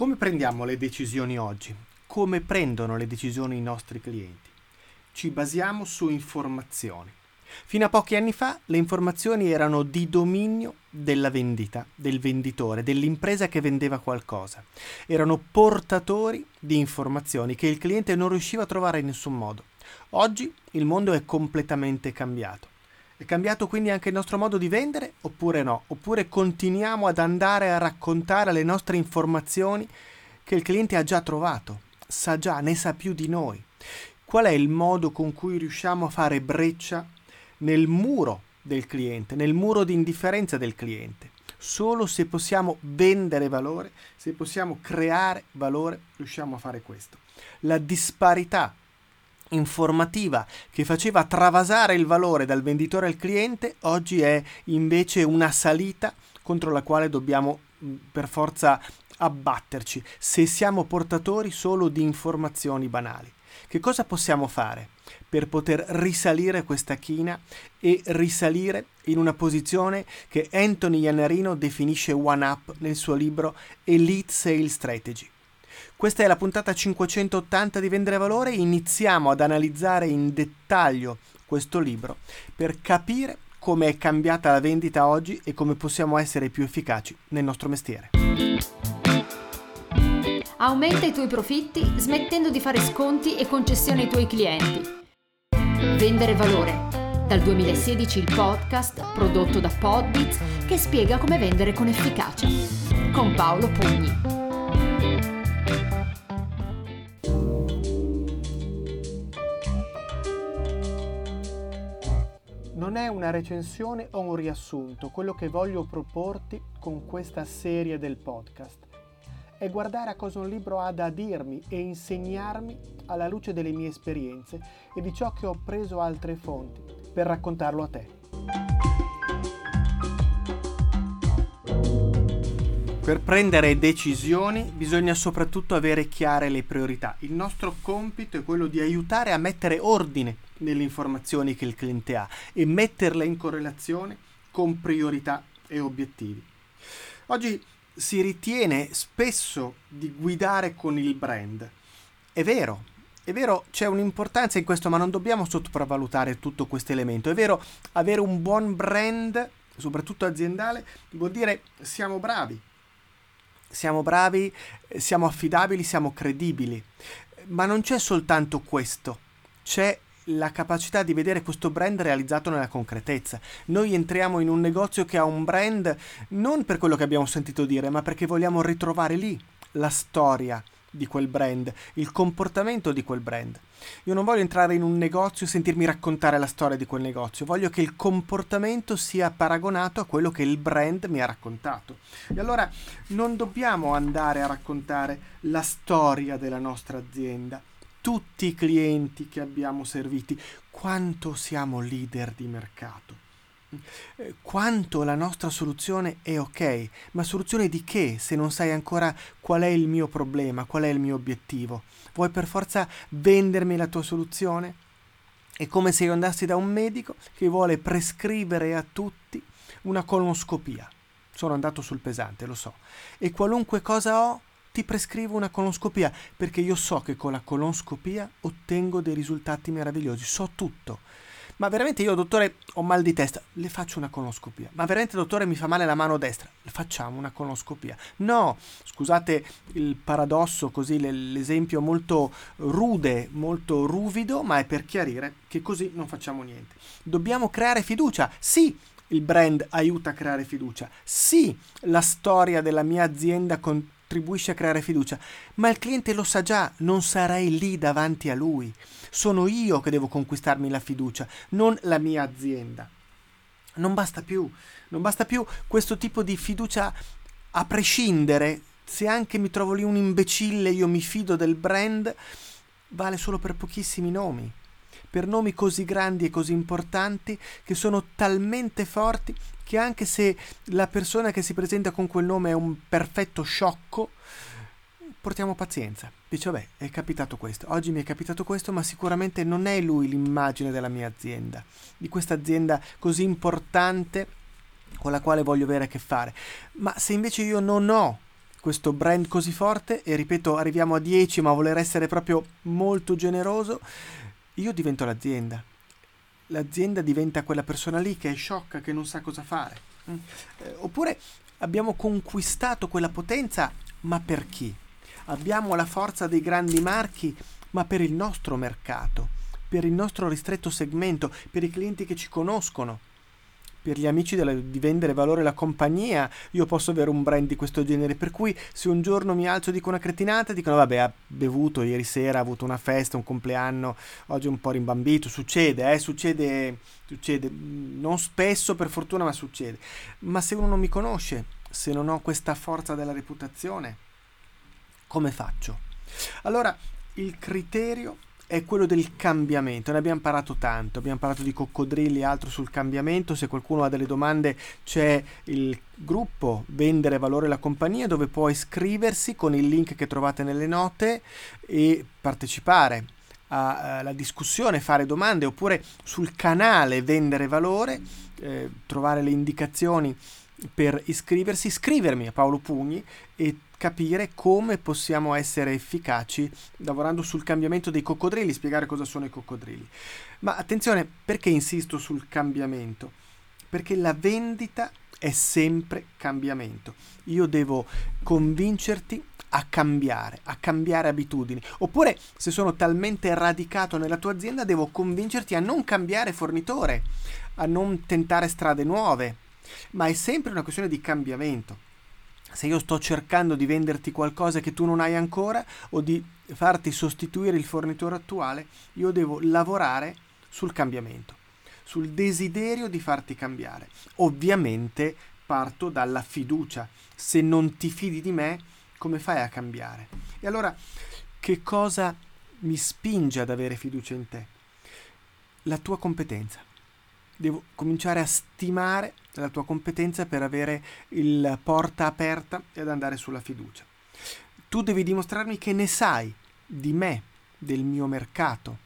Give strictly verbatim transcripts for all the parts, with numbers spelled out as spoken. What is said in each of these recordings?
Come prendiamo le decisioni oggi? Come prendono le decisioni i nostri clienti? Ci basiamo su informazioni. Fino a pochi anni fa le informazioni erano di dominio della vendita, del venditore, dell'impresa che vendeva qualcosa. Erano portatori di informazioni che il cliente non riusciva a trovare in nessun modo. Oggi il mondo è completamente cambiato. È cambiato quindi anche il nostro modo di vendere oppure no? Oppure continuiamo ad andare a raccontare le nostre informazioni che il cliente ha già trovato, sa già, ne sa più di noi. Qual è il modo con cui riusciamo a fare breccia nel muro del cliente, nel muro di indifferenza del cliente? Solo se possiamo vendere valore, se possiamo creare valore, riusciamo a fare questo. La disparità informativa che faceva travasare il valore dal venditore al cliente oggi è invece una salita contro la quale dobbiamo per forza abbatterci se siamo portatori solo di informazioni banali. Che cosa possiamo fare per poter risalire questa china e risalire in una posizione che Anthony Iannarino definisce one up nel suo libro Elite Sales Strategy? Questa è la puntata cinquecentottanta di Vendere Valore. Iniziamo ad analizzare in dettaglio questo libro per capire come è cambiata la vendita oggi e come possiamo essere più efficaci nel nostro mestiere. Aumenta i tuoi profitti smettendo di fare sconti e concessioni ai tuoi clienti. Vendere Valore, dal duemilasedici il podcast prodotto da Podbits che spiega come vendere con efficacia, con Paolo Pugni. Non è una recensione o un riassunto, quello che voglio proporti con questa serie del podcast è guardare a cosa un libro ha da dirmi e insegnarmi alla luce delle mie esperienze e di ciò che ho preso altre fonti per raccontarlo a te. Per prendere decisioni bisogna soprattutto avere chiare le priorità. Il nostro compito è quello di aiutare a mettere ordine nelle informazioni che il cliente ha e metterle in correlazione con priorità e obiettivi. Oggi si ritiene spesso di guidare con il brand. È vero, è vero, c'è un'importanza in questo, ma non dobbiamo sopravvalutare tutto questo elemento. È vero, avere un buon brand, soprattutto aziendale, vuol dire siamo bravi. Siamo bravi, siamo affidabili, siamo credibili. Ma non c'è soltanto questo, c'è la capacità di vedere questo brand realizzato nella concretezza. Noi entriamo in un negozio che ha un brand non per quello che abbiamo sentito dire, ma perché vogliamo ritrovare lì la storia di quel brand, il comportamento di quel brand. Io non voglio entrare in un negozio e sentirmi raccontare la storia di quel negozio, voglio che il comportamento sia paragonato a quello che il brand mi ha raccontato. E allora non dobbiamo andare a raccontare la storia della nostra azienda. Tutti i clienti che abbiamo serviti, quanto siamo leader di mercato, quanto la nostra soluzione è ok, ma soluzione di che se non sai ancora qual è il mio problema, qual è il mio obiettivo? Vuoi per forza vendermi la tua soluzione? È come se io andassi da un medico che vuole prescrivere a tutti una colonoscopia. Sono andato sul pesante, lo so, e qualunque cosa ho, ti prescrivo una colonoscopia perché io so che con la colonoscopia ottengo dei risultati meravigliosi, so tutto. Ma veramente io, dottore, ho mal di testa, le faccio una colonoscopia. Ma veramente, dottore, mi fa male la mano destra, le facciamo una colonoscopia. No, scusate il paradosso, così l'esempio molto rude, molto ruvido, ma è per chiarire che così non facciamo niente. Dobbiamo creare fiducia, sì. Il brand aiuta a creare fiducia, sì, la storia della mia azienda con contribuisce a creare fiducia, ma il cliente lo sa già, non sarei lì davanti a lui, sono io che devo conquistarmi la fiducia, non la mia azienda. Non basta più, non basta più questo tipo di fiducia a prescindere, se anche mi trovo lì un imbecille, io mi fido del brand, vale solo per pochissimi nomi, per nomi così grandi e così importanti che sono talmente forti che anche se la persona che si presenta con quel nome è un perfetto sciocco, portiamo pazienza. Dice, vabbè, è capitato questo, oggi mi è capitato questo, ma sicuramente non è lui l'immagine della mia azienda, di questa azienda così importante con la quale voglio avere a che fare. Ma se invece io non ho questo brand così forte, e ripeto, arriviamo a dieci, ma voler essere proprio molto generoso, io divento l'azienda. L'azienda diventa quella persona lì che è sciocca, che non sa cosa fare. Mm. Eh, oppure abbiamo conquistato quella potenza, ma per chi? Abbiamo la forza dei grandi marchi, ma per il nostro mercato, per il nostro ristretto segmento, per i clienti che ci conoscono, per gli amici della, di Vendere Valore la compagnia. Io posso avere un brand di questo genere, per cui se un giorno mi alzo, dico una cretinata, dicono vabbè, ha bevuto ieri sera, ha avuto una festa, un compleanno, oggi è un po' rimbambito, succede, eh, succede, succede, non spesso per fortuna, ma succede. Ma se uno non mi conosce, se non ho questa forza della reputazione, come faccio? Allora, il criterio è quello del cambiamento. Ne abbiamo parlato tanto, abbiamo parlato di coccodrilli e altro sul cambiamento. Se qualcuno ha delle domande, c'è il gruppo Vendere Valore la Compagnia, dove può iscriversi con il link che trovate nelle note e partecipare alla discussione, fare domande, oppure sul canale Vendere Valore eh, trovare le indicazioni per iscriversi, iscrivermi a Paolo Pugni e capire come possiamo essere efficaci lavorando sul cambiamento dei coccodrilli, spiegare cosa sono i coccodrilli. Ma attenzione, perché insisto sul cambiamento? Perché la vendita è sempre cambiamento. Io devo convincerti a cambiare, a cambiare abitudini. Oppure, se sono talmente radicato nella tua azienda, devo convincerti a non cambiare fornitore, a non tentare strade nuove. Ma è sempre una questione di cambiamento. Se io sto cercando di venderti qualcosa che tu non hai ancora, o di farti sostituire il fornitore attuale, io devo lavorare sul cambiamento, sul desiderio di farti cambiare. Ovviamente parto dalla fiducia. Se non ti fidi di me, come fai a cambiare? E allora, che cosa mi spinge ad avere fiducia in te? La tua competenza. Devo cominciare a stimare la tua competenza per avere il porta aperta e ad andare sulla fiducia. Tu devi dimostrarmi che ne sai di me, del mio mercato,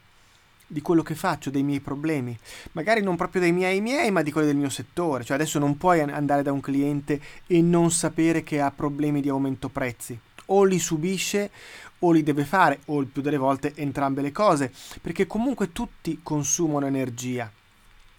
di quello che faccio, dei miei problemi. Magari non proprio dei miei miei, ma di quelli del mio settore. Cioè adesso non puoi andare da un cliente e non sapere che ha problemi di aumento prezzi. O li subisce o li deve fare, o il più delle volte entrambe le cose. Perché comunque tutti consumano energia.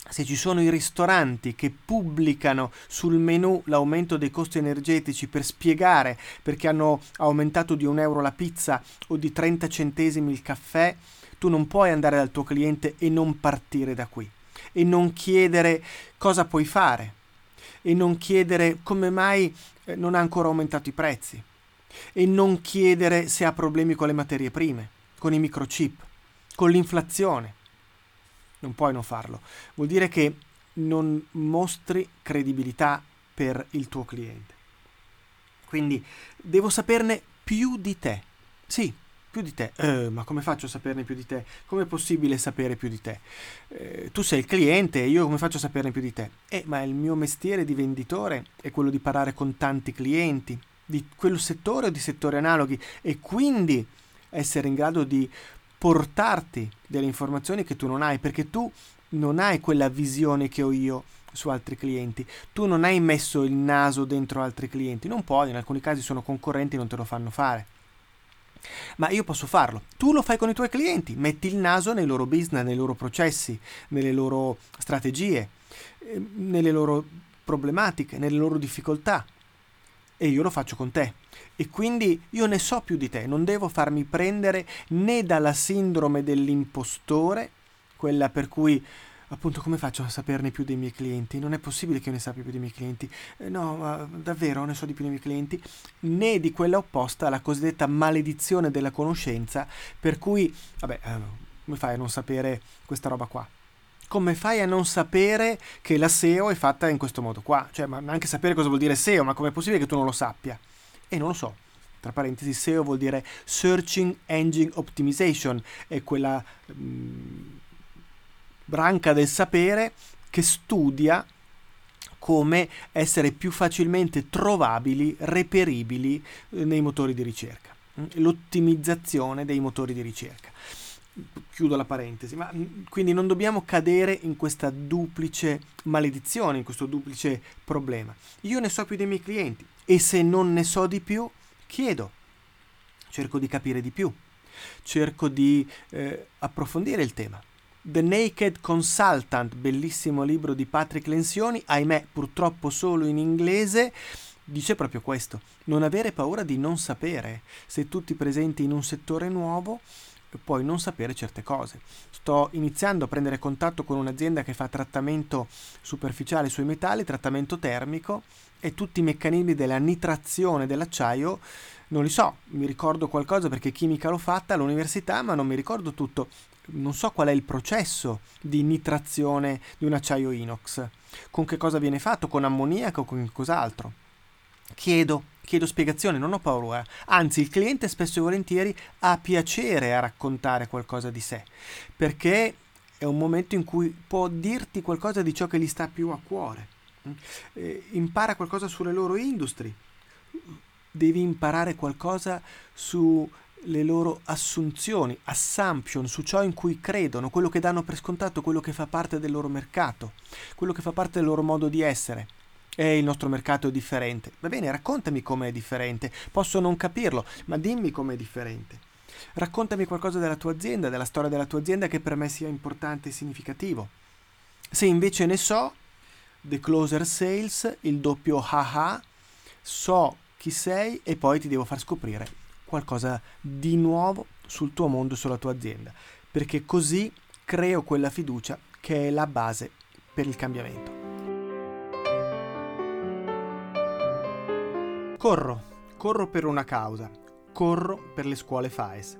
Se ci sono i ristoranti che pubblicano sul menù l'aumento dei costi energetici per spiegare perché hanno aumentato di un euro la pizza o di trenta centesimi il caffè, tu non puoi andare dal tuo cliente e non partire da qui, e non chiedere cosa puoi fare, e non chiedere come mai non ha ancora aumentato i prezzi, e non chiedere se ha problemi con le materie prime, con i microchip, con l'inflazione. Non puoi non farlo. Vuol dire che non mostri credibilità per il tuo cliente. Quindi devo saperne più di te. Sì, più di te. Eh, ma come faccio a saperne più di te? Come è possibile sapere più di te? Eh, tu sei il cliente e io come faccio a saperne più di te? Eh, ma il mio mestiere di venditore è quello di parlare con tanti clienti di quel settore o di settori analoghi, e quindi essere in grado di portarti delle informazioni che tu non hai, perché tu non hai quella visione che ho io su altri clienti, tu non hai messo il naso dentro altri clienti, non puoi, in alcuni casi sono concorrenti, non te lo fanno fare, ma io posso farlo. Tu lo fai con i tuoi clienti, metti il naso nei loro business, nei loro processi, nelle loro strategie, nelle loro problematiche, nelle loro difficoltà, e io lo faccio con te. E quindi io ne so più di te, non devo farmi prendere né dalla sindrome dell'impostore, quella per cui appunto come faccio a saperne più dei miei clienti? Non è possibile che io ne sappia più dei miei clienti, eh, no, ma davvero ne so di più dei miei clienti, né di quella opposta alla cosiddetta maledizione della conoscenza, per cui vabbè, eh, come fai a non sapere questa roba qua? Come fai a non sapere che la S E O è fatta in questo modo qua? Cioè, ma anche sapere cosa vuol dire S E O, ma com'è possibile che tu non lo sappia? E non lo so. Tra parentesi, S E O vuol dire Searching Engine Optimization, è quella mh, branca del sapere che studia come essere più facilmente trovabili, reperibili eh, nei motori di ricerca, l'ottimizzazione dei motori di ricerca. Chiudo la parentesi, ma quindi non dobbiamo cadere in questa duplice maledizione, in questo duplice problema. Io ne so più dei miei clienti, e se non ne so di più, chiedo, cerco di capire di più, cerco di eh, approfondire il tema. The Naked Consultant, bellissimo libro di Patrick Lencioni, ahimè purtroppo solo in inglese, dice proprio questo: non avere paura di non sapere. Se tu ti presenti in un settore nuovo, puoi non sapere certe cose. Sto iniziando a prendere contatto con un'azienda che fa trattamento superficiale sui metalli, trattamento termico, e tutti i meccanismi della nitrazione dell'acciaio non li so. Mi ricordo qualcosa perché chimica l'ho fatta all'università, ma non mi ricordo tutto. Non so qual è il processo di nitrazione di un acciaio inox, con che cosa viene fatto, con ammoniaco o con cos'altro. Chiedo, chiedo spiegazione, non ho paura. Anzi, il cliente spesso e volentieri ha piacere a raccontare qualcosa di sé, perché è un momento in cui può dirti qualcosa di ciò che gli sta più a cuore. Eh, impara qualcosa sulle loro industrie, devi imparare qualcosa su le loro assunzioni, assumption, su ciò in cui credono, quello che danno per scontato, quello che fa parte del loro mercato, quello che fa parte del loro modo di essere. E il nostro mercato è differente. Va bene, raccontami com'è differente. Posso non capirlo, ma dimmi com'è differente. Raccontami qualcosa della tua azienda, della storia della tua azienda che per me sia importante e significativo. Se invece ne so, The Closer Sales, il doppio haha, so chi sei e poi ti devo far scoprire qualcosa di nuovo sul tuo mondo, sulla tua azienda, perché così creo quella fiducia che è la base per il cambiamento. Corro, corro per una causa, corro per le scuole FAES.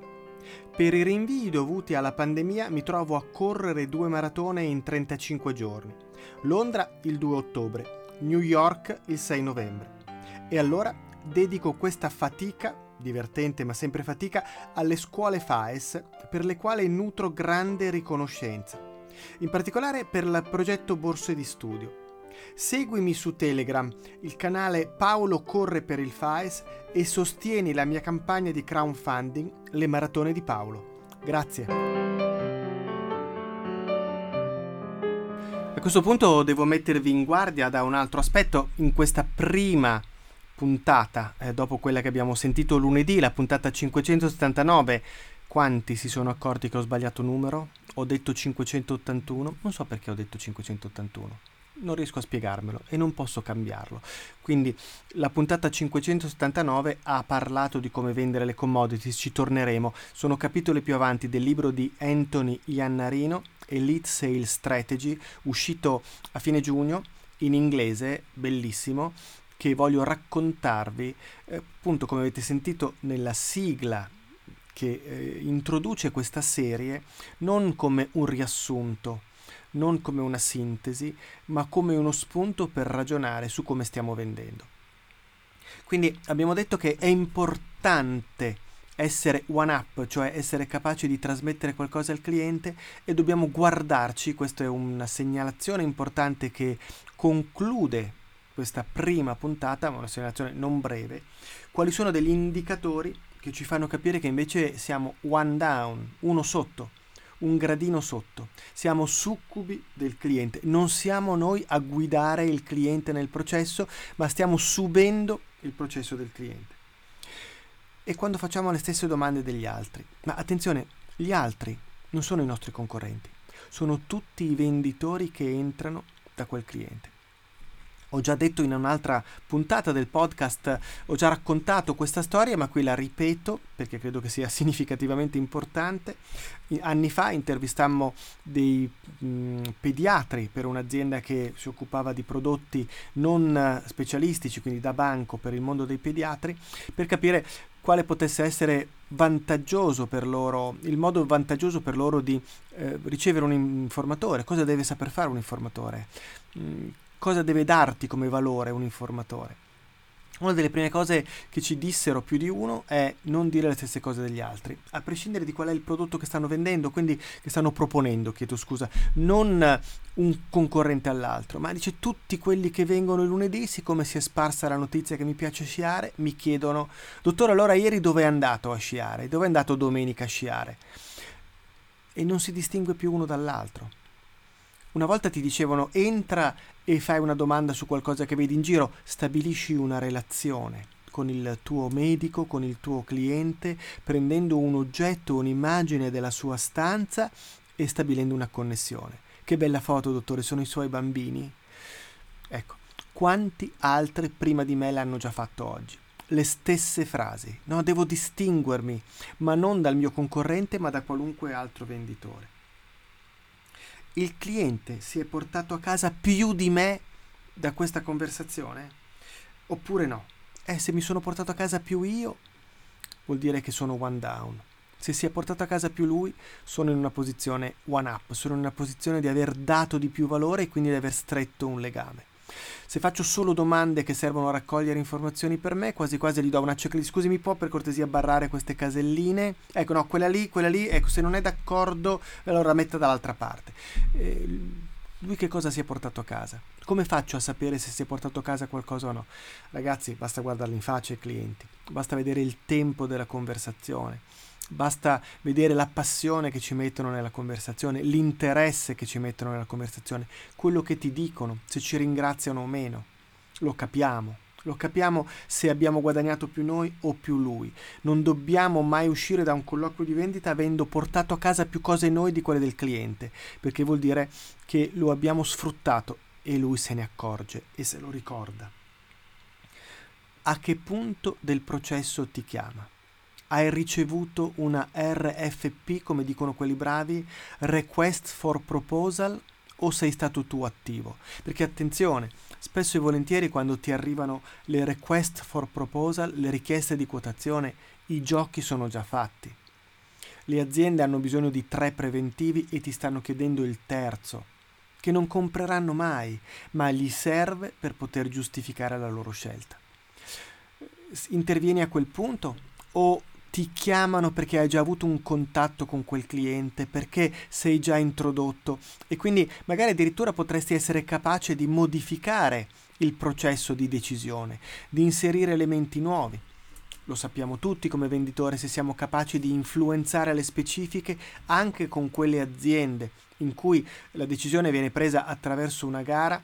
Per i rinvii dovuti alla pandemia mi trovo a correre due maratone in trentacinque giorni. Londra il due ottobre, New York il sei novembre. E allora dedico questa fatica, divertente ma sempre fatica, alle scuole FAES, per le quali nutro grande riconoscenza. In particolare per il progetto Borse di Studio. Seguimi su Telegram, il canale Paolo Corre per il FAES, e sostieni la mia campagna di crowdfunding, le maratone di Paolo. Grazie. A questo punto devo mettervi in guardia da un altro aspetto. In questa prima puntata, eh, dopo quella che abbiamo sentito lunedì, la puntata cinquecentosettantanove, quanti si sono accorti che ho sbagliato numero? Ho detto cinquecentottantuno, non so perché ho detto cinquecentottantuno. Non riesco a spiegarmelo e non posso cambiarlo. Quindi la puntata cinquecentosettantanove ha parlato di come vendere le commodities, ci torneremo. Sono capitoli più avanti del libro di Anthony Iannarino, Elite Sales Strategy, uscito a fine giugno in inglese, bellissimo, che voglio raccontarvi, eh, appunto come avete sentito nella sigla che eh, introduce questa serie, non come un riassunto, non come una sintesi, ma come uno spunto per ragionare su come stiamo vendendo. Quindi abbiamo detto che è importante essere one up, cioè essere capaci di trasmettere qualcosa al cliente, e dobbiamo guardarci. Questa è una segnalazione importante che conclude questa prima puntata, ma una segnalazione non breve. Quali sono degli indicatori che ci fanno capire che invece siamo one down, uno sotto, un gradino sotto, siamo succubi del cliente, non siamo noi a guidare il cliente nel processo, ma stiamo subendo il processo del cliente. E quando facciamo le stesse domande degli altri, ma attenzione, gli altri non sono i nostri concorrenti, sono tutti i venditori che entrano da quel cliente. Ho già detto in un'altra puntata del podcast, ho già raccontato questa storia, ma qui la ripeto perché credo che sia significativamente importante. Anni fa intervistammo dei mh, pediatri per un'azienda che si occupava di prodotti non specialistici, quindi da banco per il mondo dei pediatri, per capire quale potesse essere vantaggioso per loro, il modo vantaggioso per loro di eh, ricevere un informatore. Cosa deve saper fare un informatore? Mm, Cosa deve darti come valore un informatore? Una delle prime cose che ci dissero più di uno è non dire le stesse cose degli altri, a prescindere di qual è il prodotto che stanno vendendo, quindi che stanno proponendo, chiedo scusa, non un concorrente all'altro, ma dice tutti quelli che vengono il lunedì, siccome si è sparsa la notizia che mi piace sciare, mi chiedono: dottore, allora ieri dove è andato a sciare? Dove è andato domenica a sciare? E non si distingue più uno dall'altro. Una volta ti dicevano: entra e fai una domanda su qualcosa che vedi in giro, stabilisci una relazione con il tuo medico, con il tuo cliente, prendendo un oggetto, un'immagine della sua stanza e stabilendo una connessione. Che bella foto, dottore, sono i suoi bambini. Ecco, quanti altri prima di me l'hanno già fatto oggi? Le stesse frasi. No, devo distinguermi, ma non dal mio concorrente, ma da qualunque altro venditore. Il cliente si è portato a casa più di me da questa conversazione? Oppure no? Eh, se mi sono portato a casa più io, vuol dire che sono one down. Se si è portato a casa più lui, sono in una posizione one up, sono in una posizione di aver dato di più valore e quindi di aver stretto un legame. Se faccio solo domande che servono a raccogliere informazioni per me, quasi quasi gli do una checklist. Scusi, mi può per cortesia barrare queste caselline? Ecco, no, quella lì, quella lì, ecco, se non è d'accordo, allora metta dall'altra parte. Eh, lui che cosa si è portato a casa? Come faccio a sapere se si è portato a casa qualcosa o no? Ragazzi, basta guardarli in faccia ai clienti, basta vedere il tempo della conversazione. Basta vedere la passione che ci mettono nella conversazione, l'interesse che ci mettono nella conversazione, quello che ti dicono, se ci ringraziano o meno. Lo capiamo, lo capiamo se abbiamo guadagnato più noi o più lui. Non dobbiamo mai uscire da un colloquio di vendita avendo portato a casa più cose noi di quelle del cliente, perché vuol dire che lo abbiamo sfruttato e lui se ne accorge e se lo ricorda. A che punto del processo ti chiama? Hai ricevuto una R F P, come dicono quelli bravi, Request for Proposal, o sei stato tu attivo? Perché attenzione, spesso e volentieri quando ti arrivano le Request for Proposal, le richieste di quotazione, i giochi sono già fatti. Le aziende hanno bisogno di tre preventivi e ti stanno chiedendo il terzo, che non compreranno mai, ma gli serve per poter giustificare la loro scelta. Intervieni a quel punto o ti chiamano perché hai già avuto un contatto con quel cliente, perché sei già introdotto e quindi magari addirittura potresti essere capace di modificare il processo di decisione, di inserire elementi nuovi. Lo sappiamo tutti come venditore se siamo capaci di influenzare le specifiche anche con quelle aziende in cui la decisione viene presa attraverso una gara,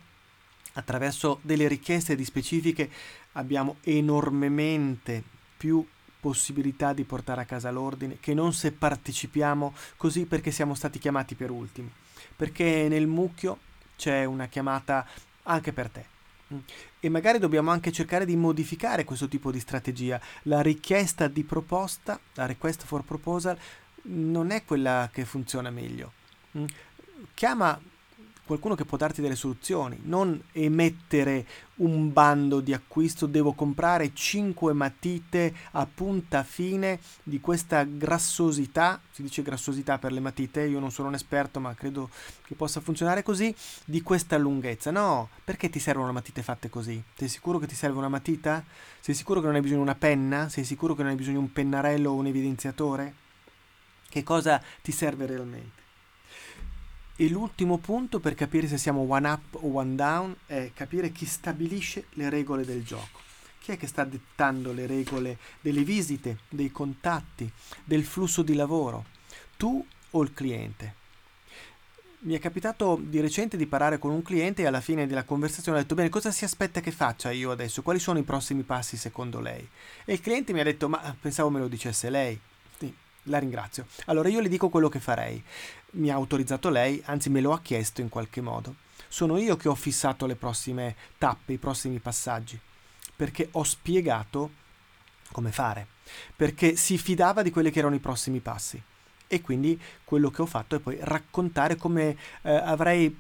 attraverso delle richieste di specifiche, abbiamo enormemente più possibilità di portare a casa l'ordine che non se partecipiamo così perché siamo stati chiamati per ultimi, perché nel mucchio c'è una chiamata anche per te e magari dobbiamo anche cercare di modificare questo tipo di strategia. La richiesta di proposta, la request for proposal, non è quella che funziona meglio. Chiama qualcuno che può darti delle soluzioni, non emettere un bando di acquisto, devo comprare cinque matite a punta fine di questa grassosità, si dice grassosità per le matite, io non sono un esperto ma credo che possa funzionare così, di questa lunghezza. No, perché ti servono matite fatte così? Sei sicuro che ti serve una matita? Sei sicuro che non hai bisogno di una penna? Sei sicuro che non hai bisogno di un pennarello o un evidenziatore? Che cosa ti serve realmente? E l'ultimo punto per capire se siamo one up o one down è capire chi stabilisce le regole del gioco. Chi è che sta dettando le regole delle visite, dei contatti, del flusso di lavoro? Tu o il cliente? Mi è capitato di recente di parlare con un cliente e alla fine della conversazione ho detto: bene, cosa si aspetta che faccia io adesso? Quali sono i prossimi passi secondo lei? E il cliente mi ha detto: ma pensavo me lo dicesse lei. La ringrazio. Allora io le dico quello che farei. Mi ha autorizzato lei, anzi me lo ha chiesto in qualche modo. Sono io che ho fissato le prossime tappe, i prossimi passaggi, perché ho spiegato come fare, perché si fidava di quelli che erano i prossimi passi. E quindi quello che ho fatto è poi raccontare come eh, avrei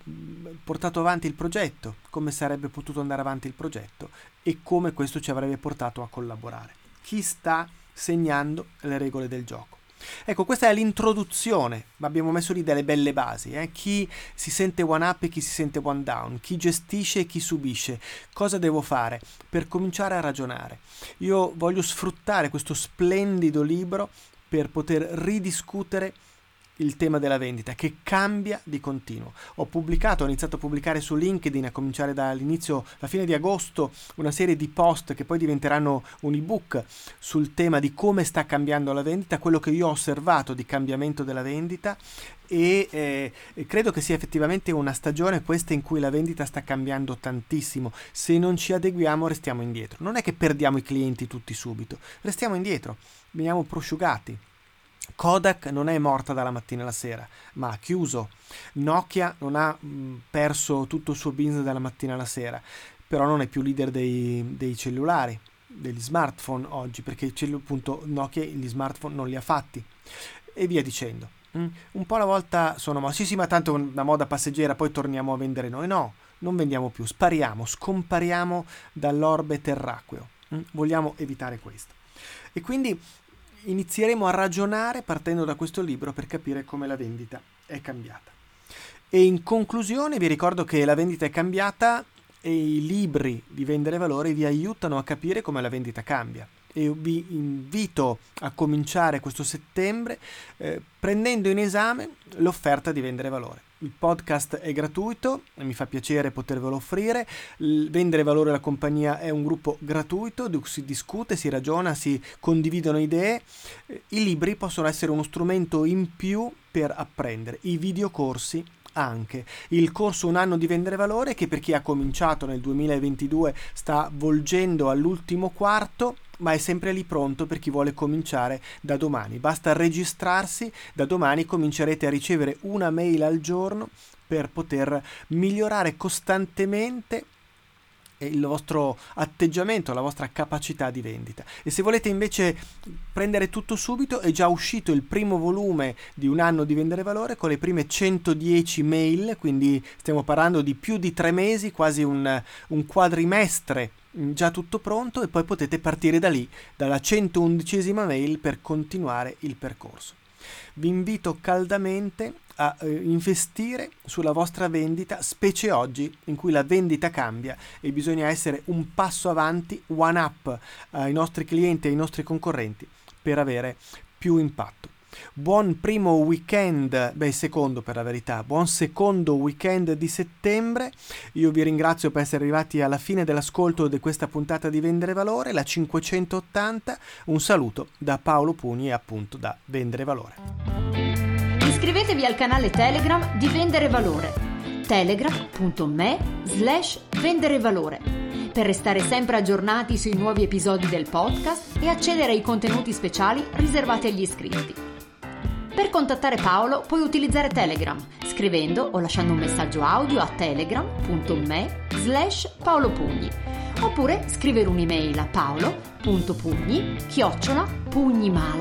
portato avanti il progetto, come sarebbe potuto andare avanti il progetto e come questo ci avrebbe portato a collaborare. Chi sta segnando le regole del gioco? Ecco, questa è l'introduzione, ma abbiamo messo lì delle belle basi, eh? Chi si sente one up e chi si sente one down, chi gestisce e chi subisce, cosa devo fare per cominciare a ragionare. Io voglio sfruttare questo splendido libro per poter ridiscutere il tema della vendita che cambia di continuo. Ho pubblicato, ho iniziato a pubblicare su LinkedIn a cominciare dall'inizio, alla fine di agosto, una serie di post che poi diventeranno un ebook sul tema di come sta cambiando la vendita, quello che io ho osservato di cambiamento della vendita e eh, credo che sia effettivamente una stagione questa in cui la vendita sta cambiando tantissimo. Se non ci adeguiamo restiamo indietro. Non è che perdiamo i clienti tutti subito, restiamo indietro, veniamo prosciugati. Kodak non è morta dalla mattina alla sera, ma ha chiuso. Nokia non ha mh, perso tutto il suo business dalla mattina alla sera, però non è più leader dei, dei cellulari, degli smartphone oggi, perché appunto Nokia gli smartphone non li ha fatti, e via dicendo. Mm. Un po' alla volta sono ma sì sì ma tanto una moda passeggera, poi torniamo a vendere noi. No, non vendiamo più, spariamo, scompariamo dall'orbe terracqueo. Mm. Vogliamo evitare questo, e quindi inizieremo a ragionare partendo da questo libro per capire come la vendita è cambiata. E in conclusione vi ricordo che La vendita è cambiata e i libri di Vendere Valore vi aiutano a capire come la vendita cambia, e vi invito a cominciare questo settembre eh, prendendo in esame l'offerta di Vendere Valore. Il podcast è gratuito, mi fa piacere potervelo offrire. Il Vendere Valore alla compagnia è un gruppo gratuito dove si discute, si ragiona, si condividono idee. I libri possono essere uno strumento in più per apprendere, i videocorsi anche. Il corso Un anno di Vendere Valore, che per chi ha cominciato nel duemilaventidue sta volgendo all'ultimo quarto, ma è sempre lì pronto per chi vuole cominciare da domani. Basta registrarsi, da domani comincerete a ricevere una mail al giorno per poter migliorare costantemente il vostro atteggiamento, la vostra capacità di vendita. E se volete invece prendere tutto subito, è già uscito il primo volume di Un anno di Vendere Valore con le prime centodieci mail, quindi stiamo parlando di più di tre mesi, quasi un, un quadrimestre già tutto pronto, e poi potete partire da lì, dalla centoundicesima mail, per continuare il percorso. Vi invito caldamente a eh, investire sulla vostra vendita, specie oggi in cui la vendita cambia e bisogna essere un passo avanti, one up ai nostri clienti e ai nostri concorrenti per avere più impatto. Buon primo weekend, beh secondo per la verità, buon secondo weekend di settembre. Io vi ringrazio per essere arrivati alla fine dell'ascolto di questa puntata di Vendere Valore, la cinquecentottanta. Un saluto da Paolo Pugni e appunto da Vendere Valore. Iscrivetevi al canale Telegram di Vendere Valore, telegram punto me slash vendere valore, per restare sempre aggiornati sui nuovi episodi del podcast e accedere ai contenuti speciali riservati agli iscritti. Per contattare Paolo puoi utilizzare Telegram scrivendo o lasciando un messaggio audio a telegram punto me slash paolopugni, oppure scrivere un'email a paolo punto pugni chiocciola pugnimala